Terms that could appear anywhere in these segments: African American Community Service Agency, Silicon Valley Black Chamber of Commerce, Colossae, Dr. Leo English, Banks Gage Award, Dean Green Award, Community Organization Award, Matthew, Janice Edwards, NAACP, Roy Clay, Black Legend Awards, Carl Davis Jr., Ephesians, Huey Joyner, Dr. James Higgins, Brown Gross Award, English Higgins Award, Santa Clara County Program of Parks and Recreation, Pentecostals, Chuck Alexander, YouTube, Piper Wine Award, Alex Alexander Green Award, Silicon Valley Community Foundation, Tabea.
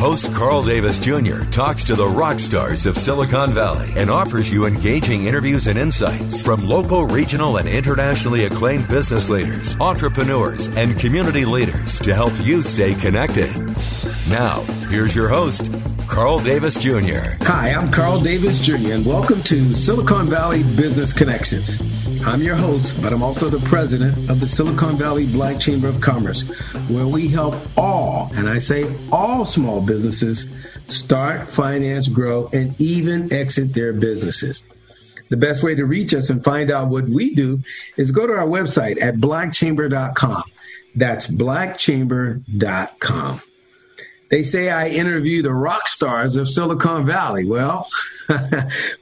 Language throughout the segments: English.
Host Carl Davis Jr. talks to the rock stars of Silicon Valley and offers you engaging interviews and insights from local, regional, and internationally acclaimed business leaders, entrepreneurs, and community leaders to help you stay connected. Now, here's your host, Carl Davis Jr. Hi, I'm Carl Davis Jr., and welcome to Silicon Valley Business Connections. I'm your host, but I'm also the president of the Silicon Valley Black Chamber of Commerce, where we help all, and I say all, small businesses start, finance, grow, and even exit their businesses. The best way to reach us and find out what we do is go to our website at blackchamber.com. That's blackchamber.com. They say I interview the rock stars of Silicon Valley. Well,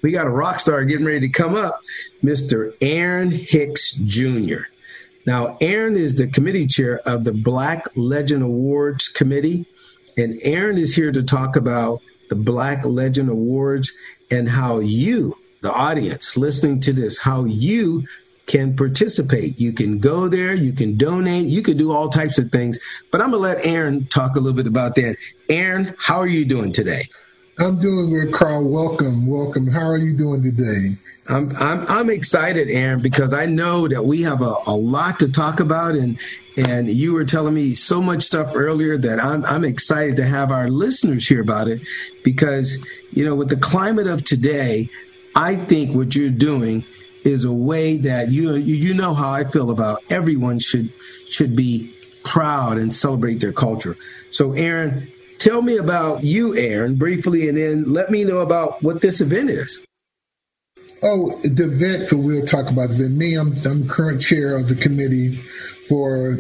we got a rock star getting ready to come up, Mr. Aaron Hicks, Jr. Now, Aaron is the committee chair of the Black Legend Awards Committee, and Aaron is here to talk about the Black Legend Awards and how you, the audience listening to this, how you can participate. You can go there, you can donate, you can do all types of things, but I'm going to let Aaron talk a little bit about that. Aaron, how are you doing today? I'm doing good, Carl. Welcome. How are you doing today? I'm excited, Aaron, because I know that we have a lot to talk about, and you were telling me so much stuff earlier that I'm excited to have our listeners hear about it, because, you know, with the climate of today, I think what you're doing is a way that you know how I feel about everyone should be proud and celebrate their culture. So, Aaron, tell me about you, Aaron, briefly, and then let me know about what this event is. Oh, the event, we'll talk about the event. Me, I'm current chair of the committee for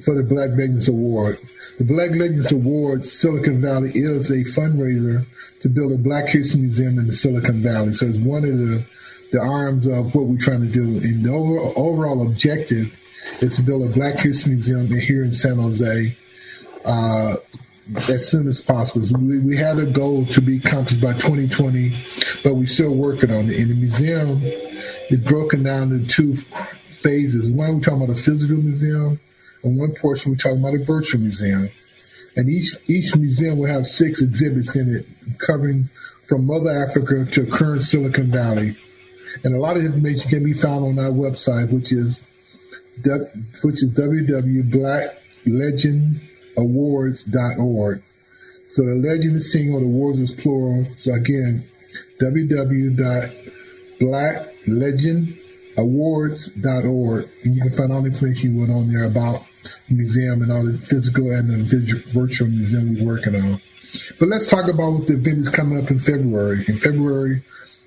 the Black Legends Award. The Black Legends Award Silicon Valley is a fundraiser to build a Black History Museum in the Silicon Valley. So it's one of the arms of what we're trying to do. And the overall objective is to build a Black History Museum here in San Jose as soon as possible. We had a goal to be accomplished by 2020, but we're still working on it. And the museum is broken down into two phases. One, we're talking about a physical museum, and one portion we're talking about a virtual museum. And each museum will have 6 exhibits in it, covering from Mother Africa to current Silicon Valley. And a lot of information can be found on our website, which is www.blacklegendawards.org. So the legend is single, the awards is plural. So again, www.blacklegendawards.org. And you can find all the information you want on there about the museum and all the physical and the virtual museum we're working on. But let's talk about what the event is coming up in February. In February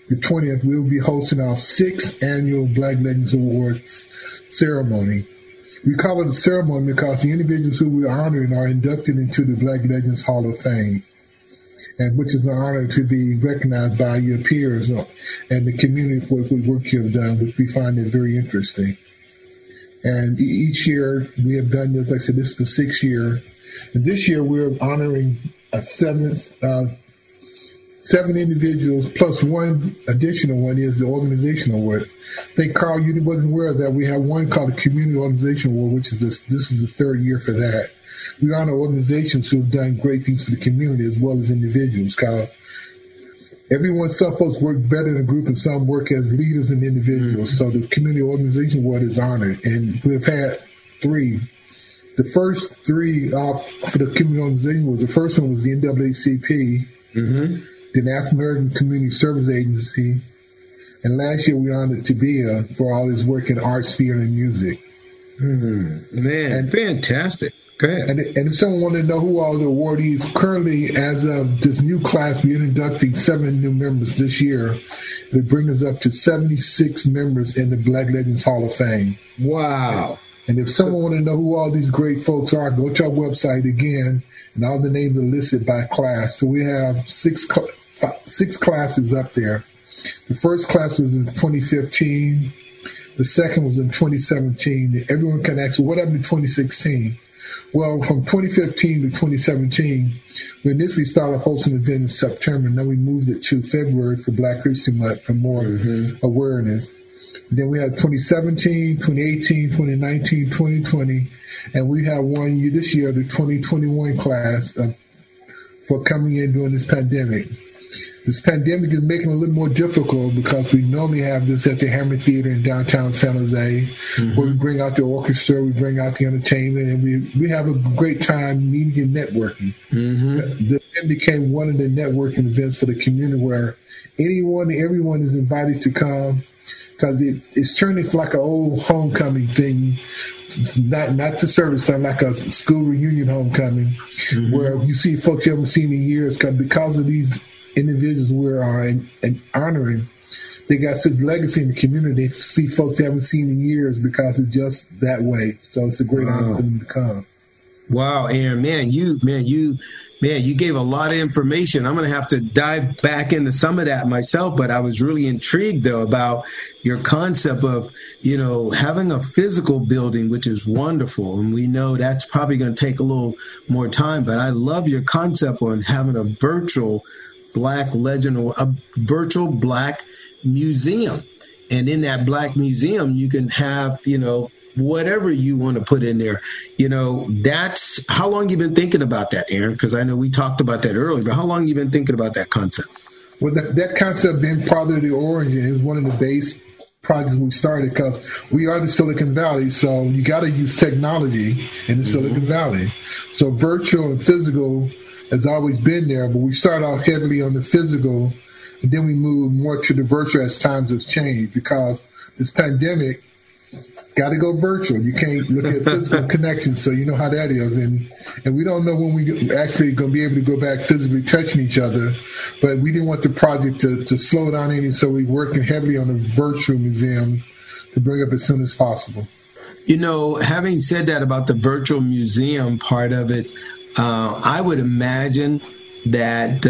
the 20th, we'll be hosting our 6th annual Black Legends Awards ceremony. We call it a ceremony because the individuals who we're honoring are inducted into the Black Legends Hall of Fame, and which is an honor to be recognized by your peers and the community for the work you have done, which we find it very interesting. And each year we have done this. Like I said, this is the 6th year. And this year we're honoring a 7 individuals plus one additional one is the organizational award. I think, Carl, you wasn't aware that we have one called the Community Organization Award, which is this is the 3rd year for that. We honor organizations who have done great things for the community as well as individuals, Carl. Some folks work better in a group and some work as leaders and individuals. Mm-hmm. So the Community Organization Award is honored, and we've had 3. The first 3 for the Community Organization Award, the first one was the NAACP. Mm-hmm. The African American Community Service Agency, And last year we honored Tabea for all his work in arts, theater, and music. Man, and fantastic. Go ahead. And if someone wanted to know who all the awardees currently, as of this new class, we're inducting 7 new members this year. It brings us up to 76 members in the Black Legends Hall of Fame. Wow. And if someone want to know who all these great folks are, go to our website again, and all the names are listed by class. So we have six classes up there. The first class was in 2015. The second was in 2017. Everyone can ask, what happened in 2016? Well, from 2015 to 2017, we initially started hosting an event in September, and then we moved it to February for Black History Month for more awareness. And then we had 2017, 2018, 2019, 2020, and we have one year this year, the 2021 class for coming in during this pandemic. This pandemic is making it a little more difficult because we normally have this at the Hammer Theater in downtown San Jose, where we bring out the orchestra, we bring out the entertainment, and we have a great time meeting and networking. The event became one of the networking events for the community where everyone is invited to come because it's turning like an old homecoming thing. Not to service, sound like a school reunion homecoming where you see folks you haven't seen in years because of these individuals we are honoring. They got such legacy in the community. They see folks they haven't seen in years because it's just that way. So it's a great honor for them to come. Wow, Aaron, man, you gave a lot of information. I'm going to have to dive back into some of that myself, but I was really intrigued though about your concept of, having a physical building, which is wonderful. And we know that's probably going to take a little more time, but I love your concept on having a virtual Black Legend or a virtual Black Museum. And in that Black Museum, you can have, whatever you want to put in there. That's how long you've been thinking about that, Aaron, because I know we talked about that earlier, but how long you been thinking about that concept? Well, that concept being part of the origin is one of the base projects we started because we are the Silicon Valley, so you got to use technology in the Silicon Valley. So virtual and physical has always been there, but we start out heavily on the physical, and then we move more to the virtual as times have changed because this pandemic got to go virtual. You can't look at physical connections, so you know how that is. And we don't know when we actually going to be able to go back physically touching each other, but we didn't want the project to slow down any, so we're working heavily on a virtual museum to bring up as soon as possible. Having said that about the virtual museum part of it, I would imagine that,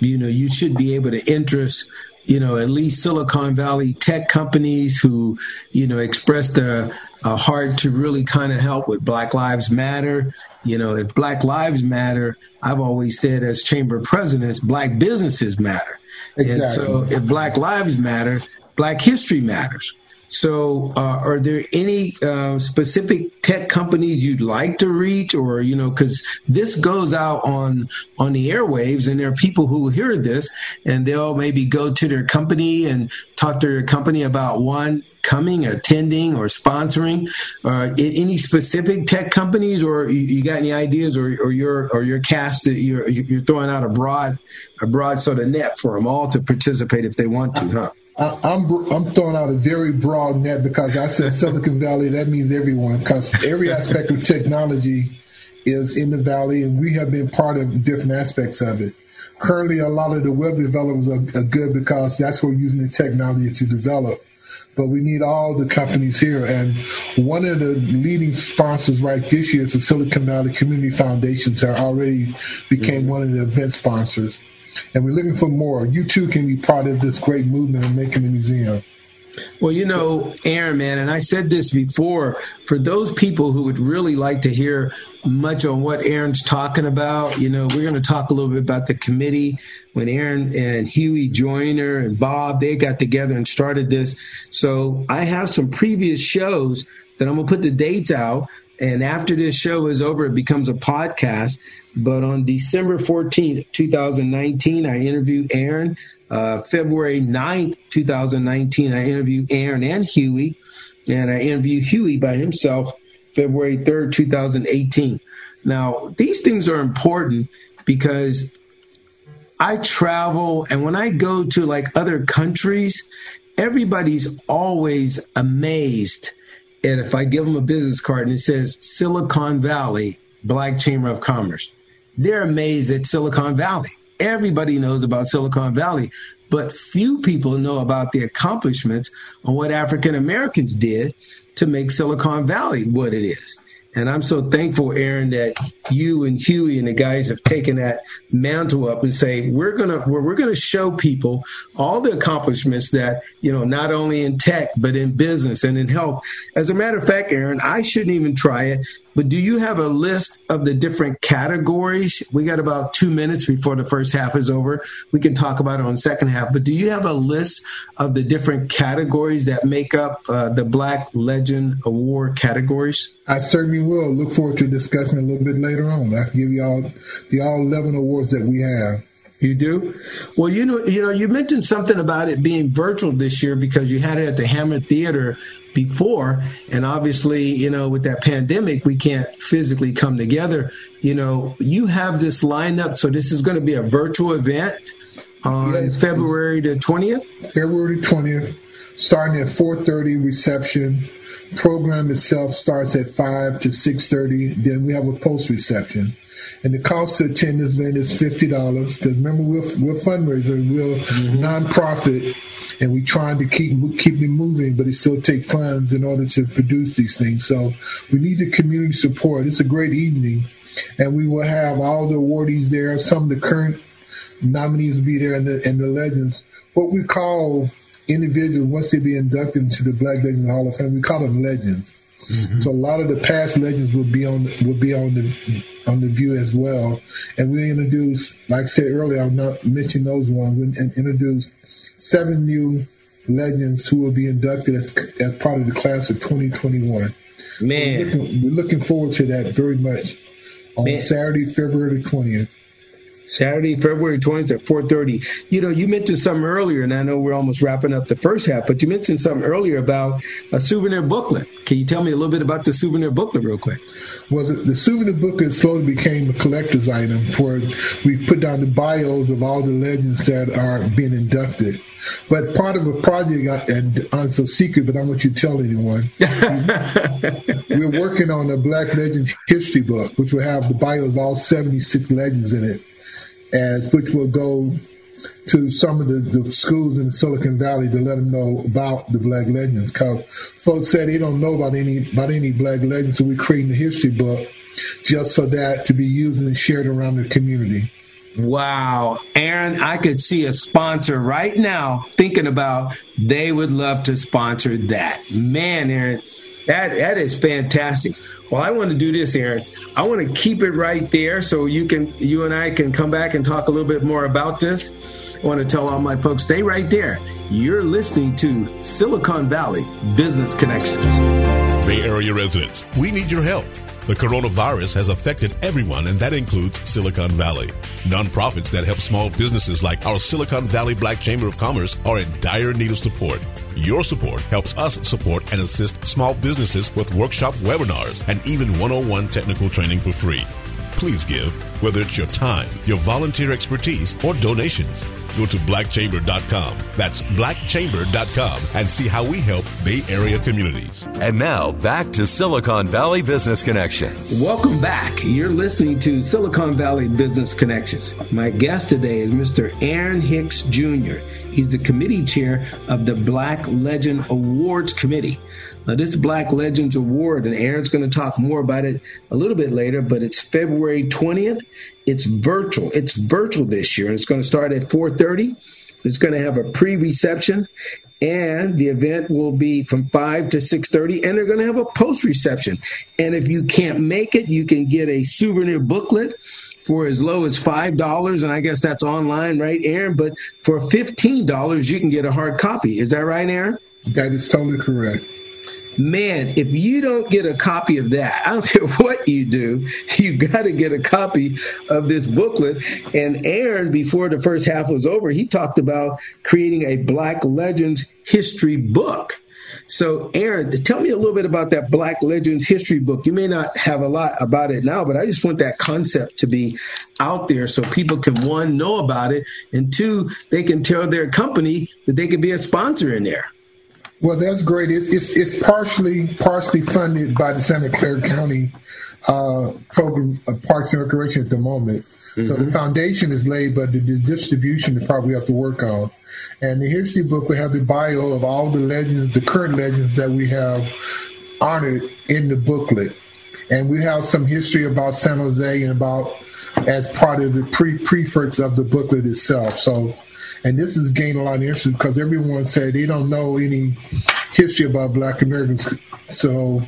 you should be able to interest, at least Silicon Valley tech companies who, expressed a heart to really kind of help with Black Lives Matter. If Black Lives Matter, I've always said as chamber presidents, Black businesses matter. Exactly. And so if Black Lives Matter, Black history matters. So are there any specific tech companies you'd like to reach or, because this goes out on the airwaves and there are people who hear this and they'll maybe go to their company and talk to their company about coming, attending or sponsoring any specific tech companies or you got any ideas or your cast that you're throwing out a broad sort of net for them all to participate if they want to, huh? I'm throwing out a very broad net because I said Silicon Valley, that means everyone, because every aspect of technology is in the Valley, and we have been part of different aspects of it. Currently, a lot of the web developers are good because that's what we're using the technology to develop, but we need all the companies here, and one of the leading sponsors right this year is the Silicon Valley Community Foundation that already became one of the event sponsors. And we're looking for more. You, too, can be part of this great movement of making a museum. Well, Aaron, man, and I said this before, for those people who would really like to hear much on what Aaron's talking about, we're going to talk a little bit about the committee. When Aaron and Huey Joyner and Bob, they got together and started this. So I have some previous shows that I'm going to put the dates out. And after this show is over, it becomes a podcast. But on December 14th, 2019, I interviewed Aaron. February 9th, 2019, I interviewed Aaron and Huey. And I interviewed Huey by himself February 3rd, 2018. Now, these things are important because I travel. And when I go to, other countries, everybody's always amazed. And if I give them a business card and it says Silicon Valley Black Chamber of Commerce, they're amazed at Silicon Valley. Everybody knows about Silicon Valley, but few people know about the accomplishments on what African Americans did to make Silicon Valley what it is. And I'm so thankful, Aaron, that you and Huey and the guys have taken that mantle up and say, we're gonna show people all the accomplishments that, you know, not only in tech, but in business and in health. As a matter of fact, Aaron, I shouldn't even try it, but do you have a list of the different categories? We got about 2 minutes before the first half is over. We can talk about it on the second half, but do you have a list of the different categories that make up the Black Legend Award categories? I certainly will. Look forward to discussing a little bit later on. I can give you all the all 11 awards that we have. You do? Well, you know, you mentioned something about it being virtual this year because you had it at the Hammer Theater before. And obviously, you know, with that pandemic, we can't physically come together. You know, you have this lineup. So this is going to be a virtual event on February the 20th? February 20th, starting at 4:30 reception. Program itself starts at 5 to 6:30. Then we have a post-reception. And the cost to attend this event is $50 because, remember, we're fundraisers, we're nonprofit, and we're trying to keep it moving, but it still takes funds in order to produce these things. So we need the community support. It's a great evening, and we will have all the awardees there. Some of the current nominees will be there, and the legends. What we call individuals, once they be inducted into the Black Legends Hall of Fame, we call them legends. Mm-hmm. So a lot of the past legends will be on the view as well, and we introduced, like I said earlier, I'm not mentioning those ones, and introduced 7 new legends who will be inducted as part of the class of 2021. Man, we're looking forward to that very much on Saturday, February 20th. Saturday, February 20th at 4:30. You know, you mentioned something earlier, and I know we're almost wrapping up the first half, but you mentioned something earlier about a souvenir booklet. Can you tell me a little bit about the souvenir booklet real quick? Well, the souvenir booklet slowly became a collector's item where we put down the bios of all the legends that are being inducted. But part of a project, and I'm so secret, but I don't want you to tell anyone. We're working on a Black Legend history book, which will have the bios of all 76 legends in it, which will go to some of the schools in Silicon Valley to let them know about the Black Legends, because folks said they don't know about any Black Legends, so we're creating a history book just for that to be used and shared around the community. Wow. Aaron, I could see a sponsor right now thinking about they would love to sponsor that. Man, Aaron, that is fantastic. Well, I want to do this, Aaron. I want to keep it right there so you and I can come back and talk a little bit more about this. I want to tell all my folks, stay right there. You're listening to Silicon Valley Business Connections. Bay Area residents, we need your help. The coronavirus has affected everyone, and that includes Silicon Valley. Nonprofits that help small businesses like our Silicon Valley Black Chamber of Commerce are in dire need of support. Your support helps us support and assist small businesses with workshop webinars and even one-on-one technical training for free. Please give, whether it's your time, your volunteer expertise, or donations. Go to blackchamber.com. That's blackchamber.com and see how we help Bay Area communities. And now back to Silicon Valley Business Connections. Welcome back. You're listening to Silicon Valley Business Connections. My guest today is Mr. Aaron Hicks, Jr. He's the committee chair of the Black Legend Awards Committee. Now, this Black Legends Award, and Aaron's going to talk more about it a little bit later, but it's February 20th. It's virtual. It's virtual this year, and it's going to start at 4:30. It's going to have a pre-reception, and the event will be from 5 to 6:30, and they're going to have a post-reception. And if you can't make it, you can get a souvenir booklet for as low as $5, and I guess that's online, right, Aaron? But for $15, you can get a hard copy. Is that right, Aaron? That is totally correct. Man, if you don't get a copy of that, I don't care what you do, you got to get a copy of this booklet. And Aaron, before the first half was over, he talked about creating a Black Legends history book. So, Aaron, tell me a little bit about that Black Legends history book. You may not have a lot about it now, but I just want that concept to be out there so people can, one, know about it, and two, they can tell their company that they could be a sponsor in there. Well, that's great. It's partially funded by the Santa Clara County Program of Parks and Recreation at the moment. Mm-hmm. So the foundation is laid, but the distribution they probably have to work on. And the history book will have the bio of all the legends, the current legends that we have honored in the booklet. And we have some history about San Jose and about as part of the prefix of the booklet itself. So, and this has gained a lot of interest because everyone said they don't know any history about Black Americans. So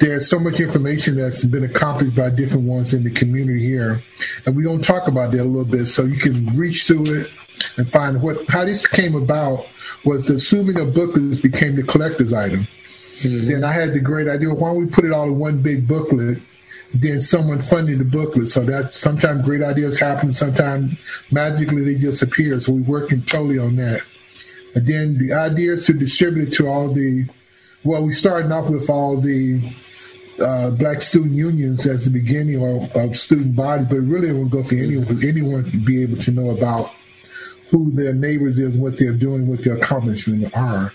there's so much information that's been accomplished by different ones in the community here. And we're going to talk about that a little bit so you can reach through it and find how this came about. Was the souvenir booklets became the collector's item. Mm-hmm. Then I had the great idea, why don't we put it all in one big booklet? Then someone funded the booklet. So that sometimes great ideas happen, sometimes magically they just appear. So we're working totally on that. And then the idea is to distribute it to all the, well, we started off with all the Black student unions as the beginning of student bodies, but really it will go for anyone to be able to know about who their neighbors is, what they're doing, what their accomplishments are.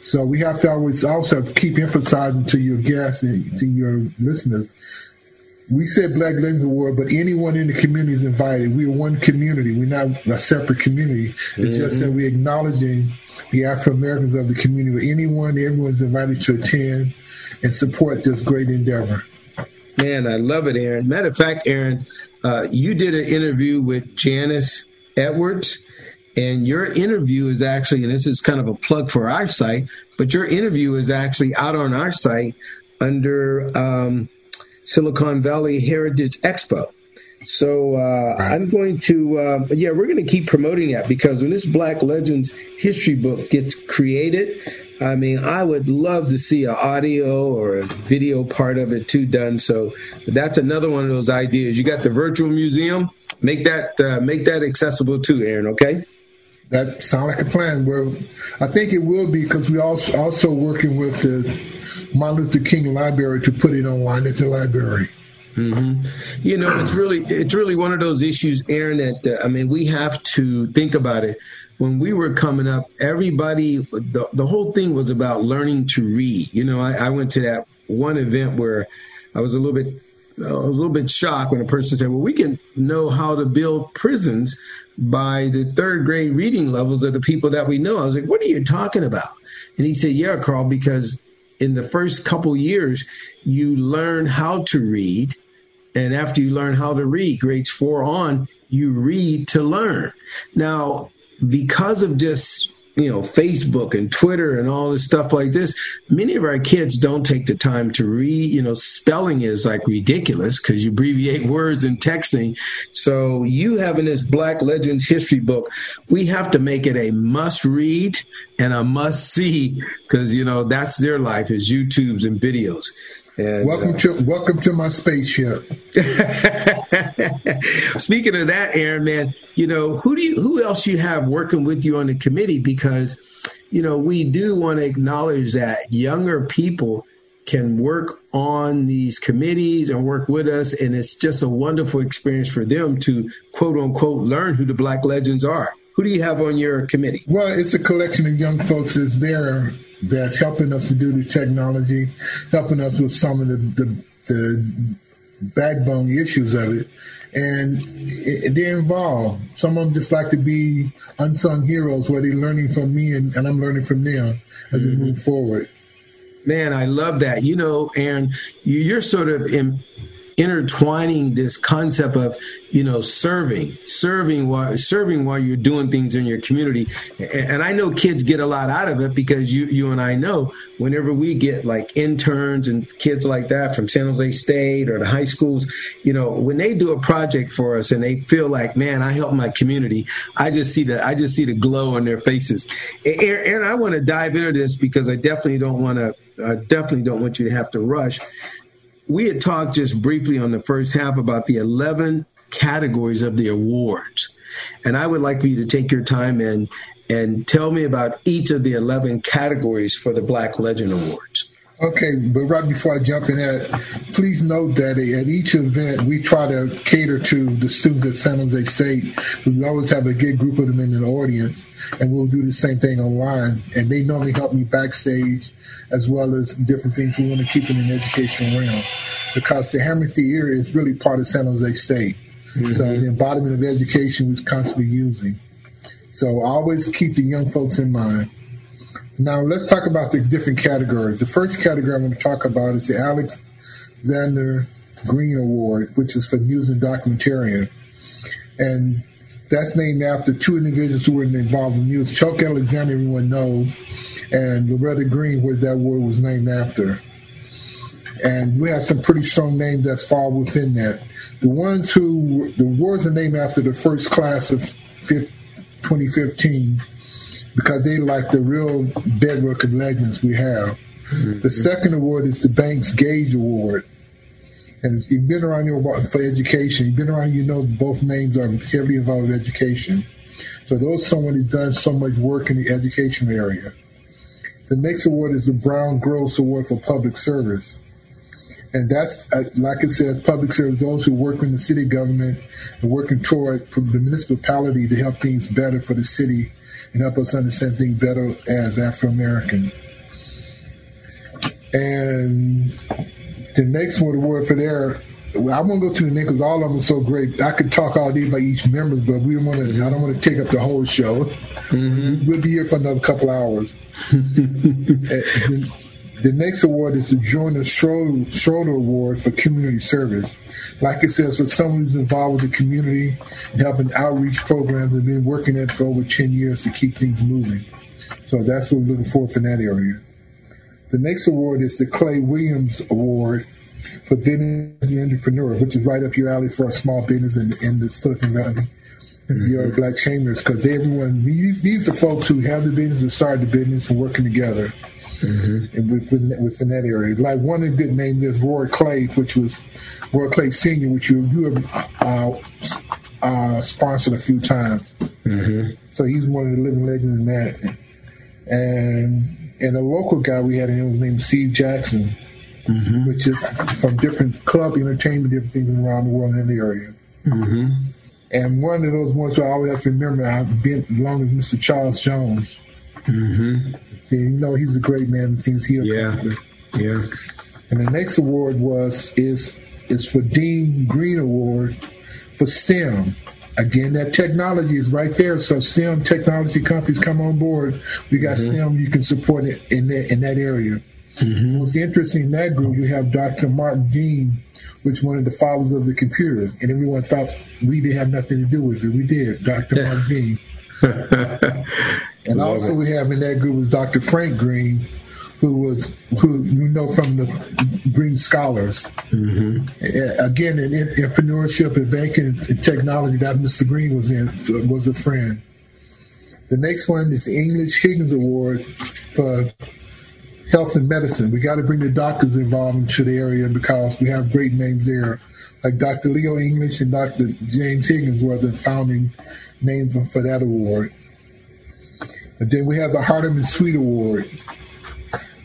So we have to always also keep emphasizing to your guests and to your listeners. We said Black Legends Award, but anyone in the community is invited. We're one community. We're not a separate community. Mm-hmm. It's just that we're acknowledging the Afro-Americans of the community. Anyone, everyone's invited to attend and support this great endeavor. Man, I love it, Aaron. Matter of fact, Aaron, you did an interview with Janice Edwards, and your interview is actually, and this is kind of a plug for our site, but your interview is actually out on our site under Silicon Valley Heritage Expo. So I'm going to, we're going to keep promoting that because when this Black Legends history book gets created, I mean, I would love to see an audio or a video part of it too done. So that's another one of those ideas. You got the virtual museum. Make that accessible too, Aaron, okay? That sounds like a plan. Well, I think it will be because we're also working with the Martin Luther King Library to put it online at the library. Mm-hmm. You know, it's really one of those issues, Aaron, that, we have to think about it. When we were coming up, everybody, the whole thing was about learning to read. You know, I went to that one event where I was a little bit shocked when a person said, well, we can know how to build prisons by the third grade reading levels of the people that we know. I was like, what are you talking about? And he said, yeah, Carl, because in the first couple years, you learn how to read. And after you learn how to read, grades 4 on, you read to learn. Now, because of just, Facebook and Twitter and all this stuff like this, many of our kids don't take the time to read. Spelling is like ridiculous because you abbreviate words in texting. So you having this Black Legends history book, we have to make it a must read and a must see because, that's their life is YouTubes and videos. And, welcome to my spaceship. Speaking of that, Aaron, man, who else you have working with you on the committee? Because, we do want to acknowledge that younger people can work on these committees and work with us. And it's just a wonderful experience for them to, quote unquote, learn who the Black Legends are. Who do you have on your committee? Well, it's a collection of young folks that's there. That's helping us to do the technology, helping us with some of the backbone issues of it. And they're involved. Some of them just like to be unsung heroes where they're learning from me and I'm learning from them as we move forward. Man, I love that. And you're sort of intertwining this concept of, serving while you're doing things in your community. And I know kids get a lot out of it because you and I know whenever we get like interns and kids like that from San Jose State or the high schools, when they do a project for us and they feel like, man, I helped my community. I just see the glow on their faces. Aaron, I want to dive into this because I definitely don't want you to have to rush. We had talked just briefly on the first half about the 11 categories of the awards. And I would like for you to take your time and tell me about each of the 11 categories for the Black Legend Awards. Okay, but right before I jump in there, please note that at each event, we try to cater to the students at San Jose State. We always have a good group of them in the audience, and we'll do the same thing online. And they normally help me backstage, as well as different things we want to keep in an educational realm, because the Hammer Theater is really part of San Jose State. Mm-hmm. So the embodiment of education is constantly using. So I always keep the young folks in mind. Now, let's talk about the different categories. The first category I'm going to talk about is the Alex Alexander Green Award, which is for news and documentarian. And that's named after two individuals who were involved in news. Chuck Alexander, everyone knows, and Loretta Green, where that award was named after. And we have some pretty strong names that's fall within that. The awards are named after the first class of 2015. Because they like the real bedrock of legends we have. Mm-hmm. The second award is the Banks Gage Award. And if you've been around here for education, you've been around, you know both names are heavily involved in education. So those someone who's done so much work in the education area. The next award is the Brown Gross Award for Public Service. And that's, like it says, public service, those who work in the city government and working toward the municipality to help things better for the city and help us understand things better as Afro-American. And the next one, the word for there, I won't go through the name because all of them are so great. I could talk all day about each member, but I don't want to take up the whole show. Mm-hmm. We'll be here for another couple hours. The next award is the Joiner Schroeder Award for Community Service. Like it says, for someone who's involved with the community and helping outreach programs and been working at it for over 10 years to keep things moving. So that's what we're looking for in that area. The next award is the Clay Williams Award for Business and Entrepreneur, which is right up your alley for a small business in the Silicon Valley. Mm-hmm. Your Black Chambers, because these are the folks who have the business and started the business and working together. Mm-hmm. And within that area, like one of the good names is Roy Clay, which was Roy Clay Sr., which you have sponsored a few times. Mm-hmm. So he's one of the living legends in that. And a local guy we had named Steve Jackson, mm-hmm. which is from different club entertainment, different things around the world in that area. Mm-hmm. And one of those ones I always have to remember, I've been along with Mr. Charles Jones. Mm-hmm. And he's a great man and things here. Yeah, yeah. And the next award is for Dean Green Award for STEM. Again, that technology is right there. So STEM technology companies come on board. We got mm-hmm. STEM. You can support it in that area. Mm-hmm. What's interesting in that group, you have Dr. Mark Dean, which is one of the fathers of the computer, and everyone thought we didn't have nothing to do with it. We did, Dr. Mark Dean. And also we have in that group was Dr. Frank Green, who you know from the Green Scholars. Mm-hmm. Again, in entrepreneurship and banking and technology that Mr. Green was a friend. The next one is the English Higgins Award for Health and Medicine. We got to bring the doctors involved into the area because we have great names there, like Dr. Leo English and Dr. James Higgins were the founding names for that award. And then we have the Hardeman Sweet Award,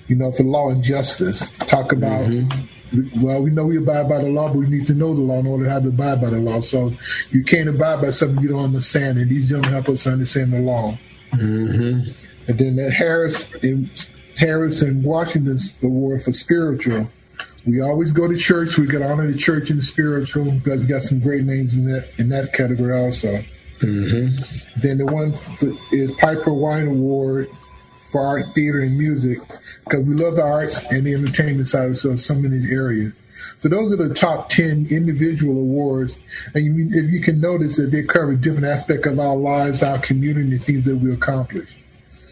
for law and justice. Talk about, mm-hmm. well, we know we abide by the law, but we need to know the law in order how to abide by the law. So you can't abide by something you don't understand, and these gentlemen help us understand the law. Mm-hmm. And then the Harris and Washington Award for spiritual. We always go to church. We got to honor the church and the spiritual because we got some great names in that category also. Mm-hmm. Then the one is Piper Wine Award for Art, Theater, and Music because we love the arts and the entertainment side of so many areas. So those are the top 10 individual awards, and if you can notice that they cover different aspects of our lives, our community, things that we accomplish.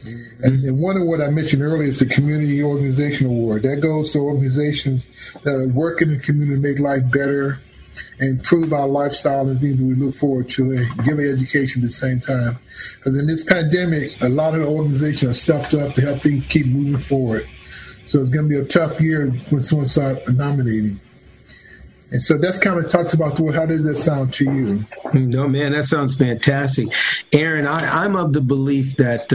Mm-hmm. And one of what I mentioned earlier is the Community Organization Award. That goes to organizations that work in the community to make life better, improve our lifestyle and things that we look forward to, and give education at the same time. Because in this pandemic, a lot of the organizations are stepped up to help things keep moving forward. So it's going to be a tough year when someone starts nominating. And so that's kind of talks about, well, how does that sound to you? No, man, that sounds fantastic. Aaron, I'm of the belief that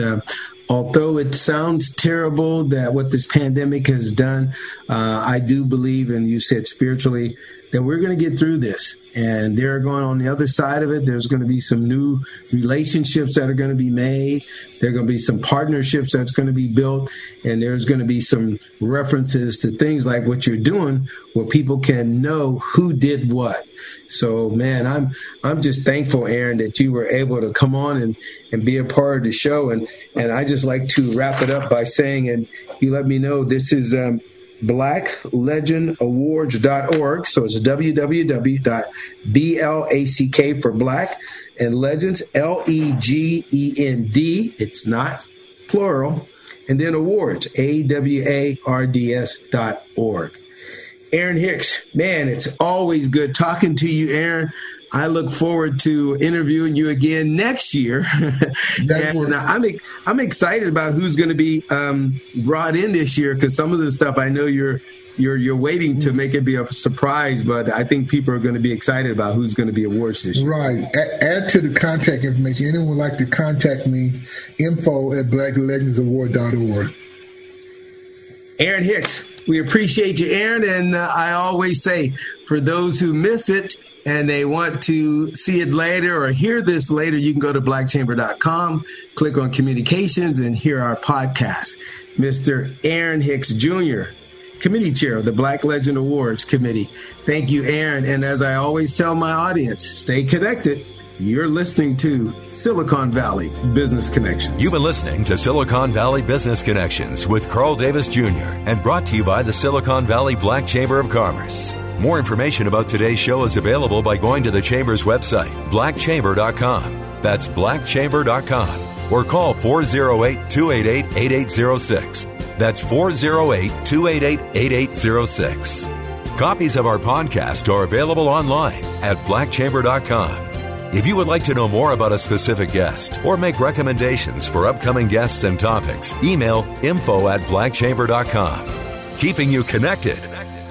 although it sounds terrible that what this pandemic has done, I do believe, and you said spiritually, that we're going to get through this. And they're going on the other side of it. There's going to be some new relationships that are going to be made. There are going to be some partnerships that's going to be built. And there's going to be some references to things like what you're doing where people can know who did what. So, man, I'm just thankful, Aaron, that you were able to come on and be a part of the show. And I just like to wrap it up by saying, and you let me know, this is BlackLegendAwards.org. So it's www.BLACK for Black and Legends, Legend. It's not plural. And then awards, AWARDS.org. Aaron Hicks, man, it's always good talking to you, Aaron. I look forward to interviewing you again next year. And I'm excited about who's going to be brought in this year, because some of the stuff I know you're waiting to make it be a surprise, but I think people are going to be excited about who's going to be awards this year. Right. Add to the contact information. Anyone would like to contact me, info@blacklegendsaward.org. Aaron Hicks, we appreciate you, Aaron. And I always say, for those who miss it, and they want to see it later or hear this later, you can go to blackchamber.com, click on communications, and hear our podcast. Mr. Aaron Hicks, Jr., Committee Chair of the Black Legend Awards Committee. Thank you, Aaron. And as I always tell my audience, stay connected. You're listening to Silicon Valley Business Connections. You've been listening to Silicon Valley Business Connections with Carl Davis Jr. and brought to you by the Silicon Valley Black Chamber of Commerce. More information about today's show is available by going to the Chamber's website, blackchamber.com. That's blackchamber.com. Or call 408-288-8806. That's 408-288-8806. Copies of our podcast are available online at blackchamber.com. If you would like to know more about a specific guest or make recommendations for upcoming guests and topics, email info@blackchamber.com. Keeping you connected,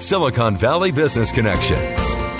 Silicon Valley Business Connections.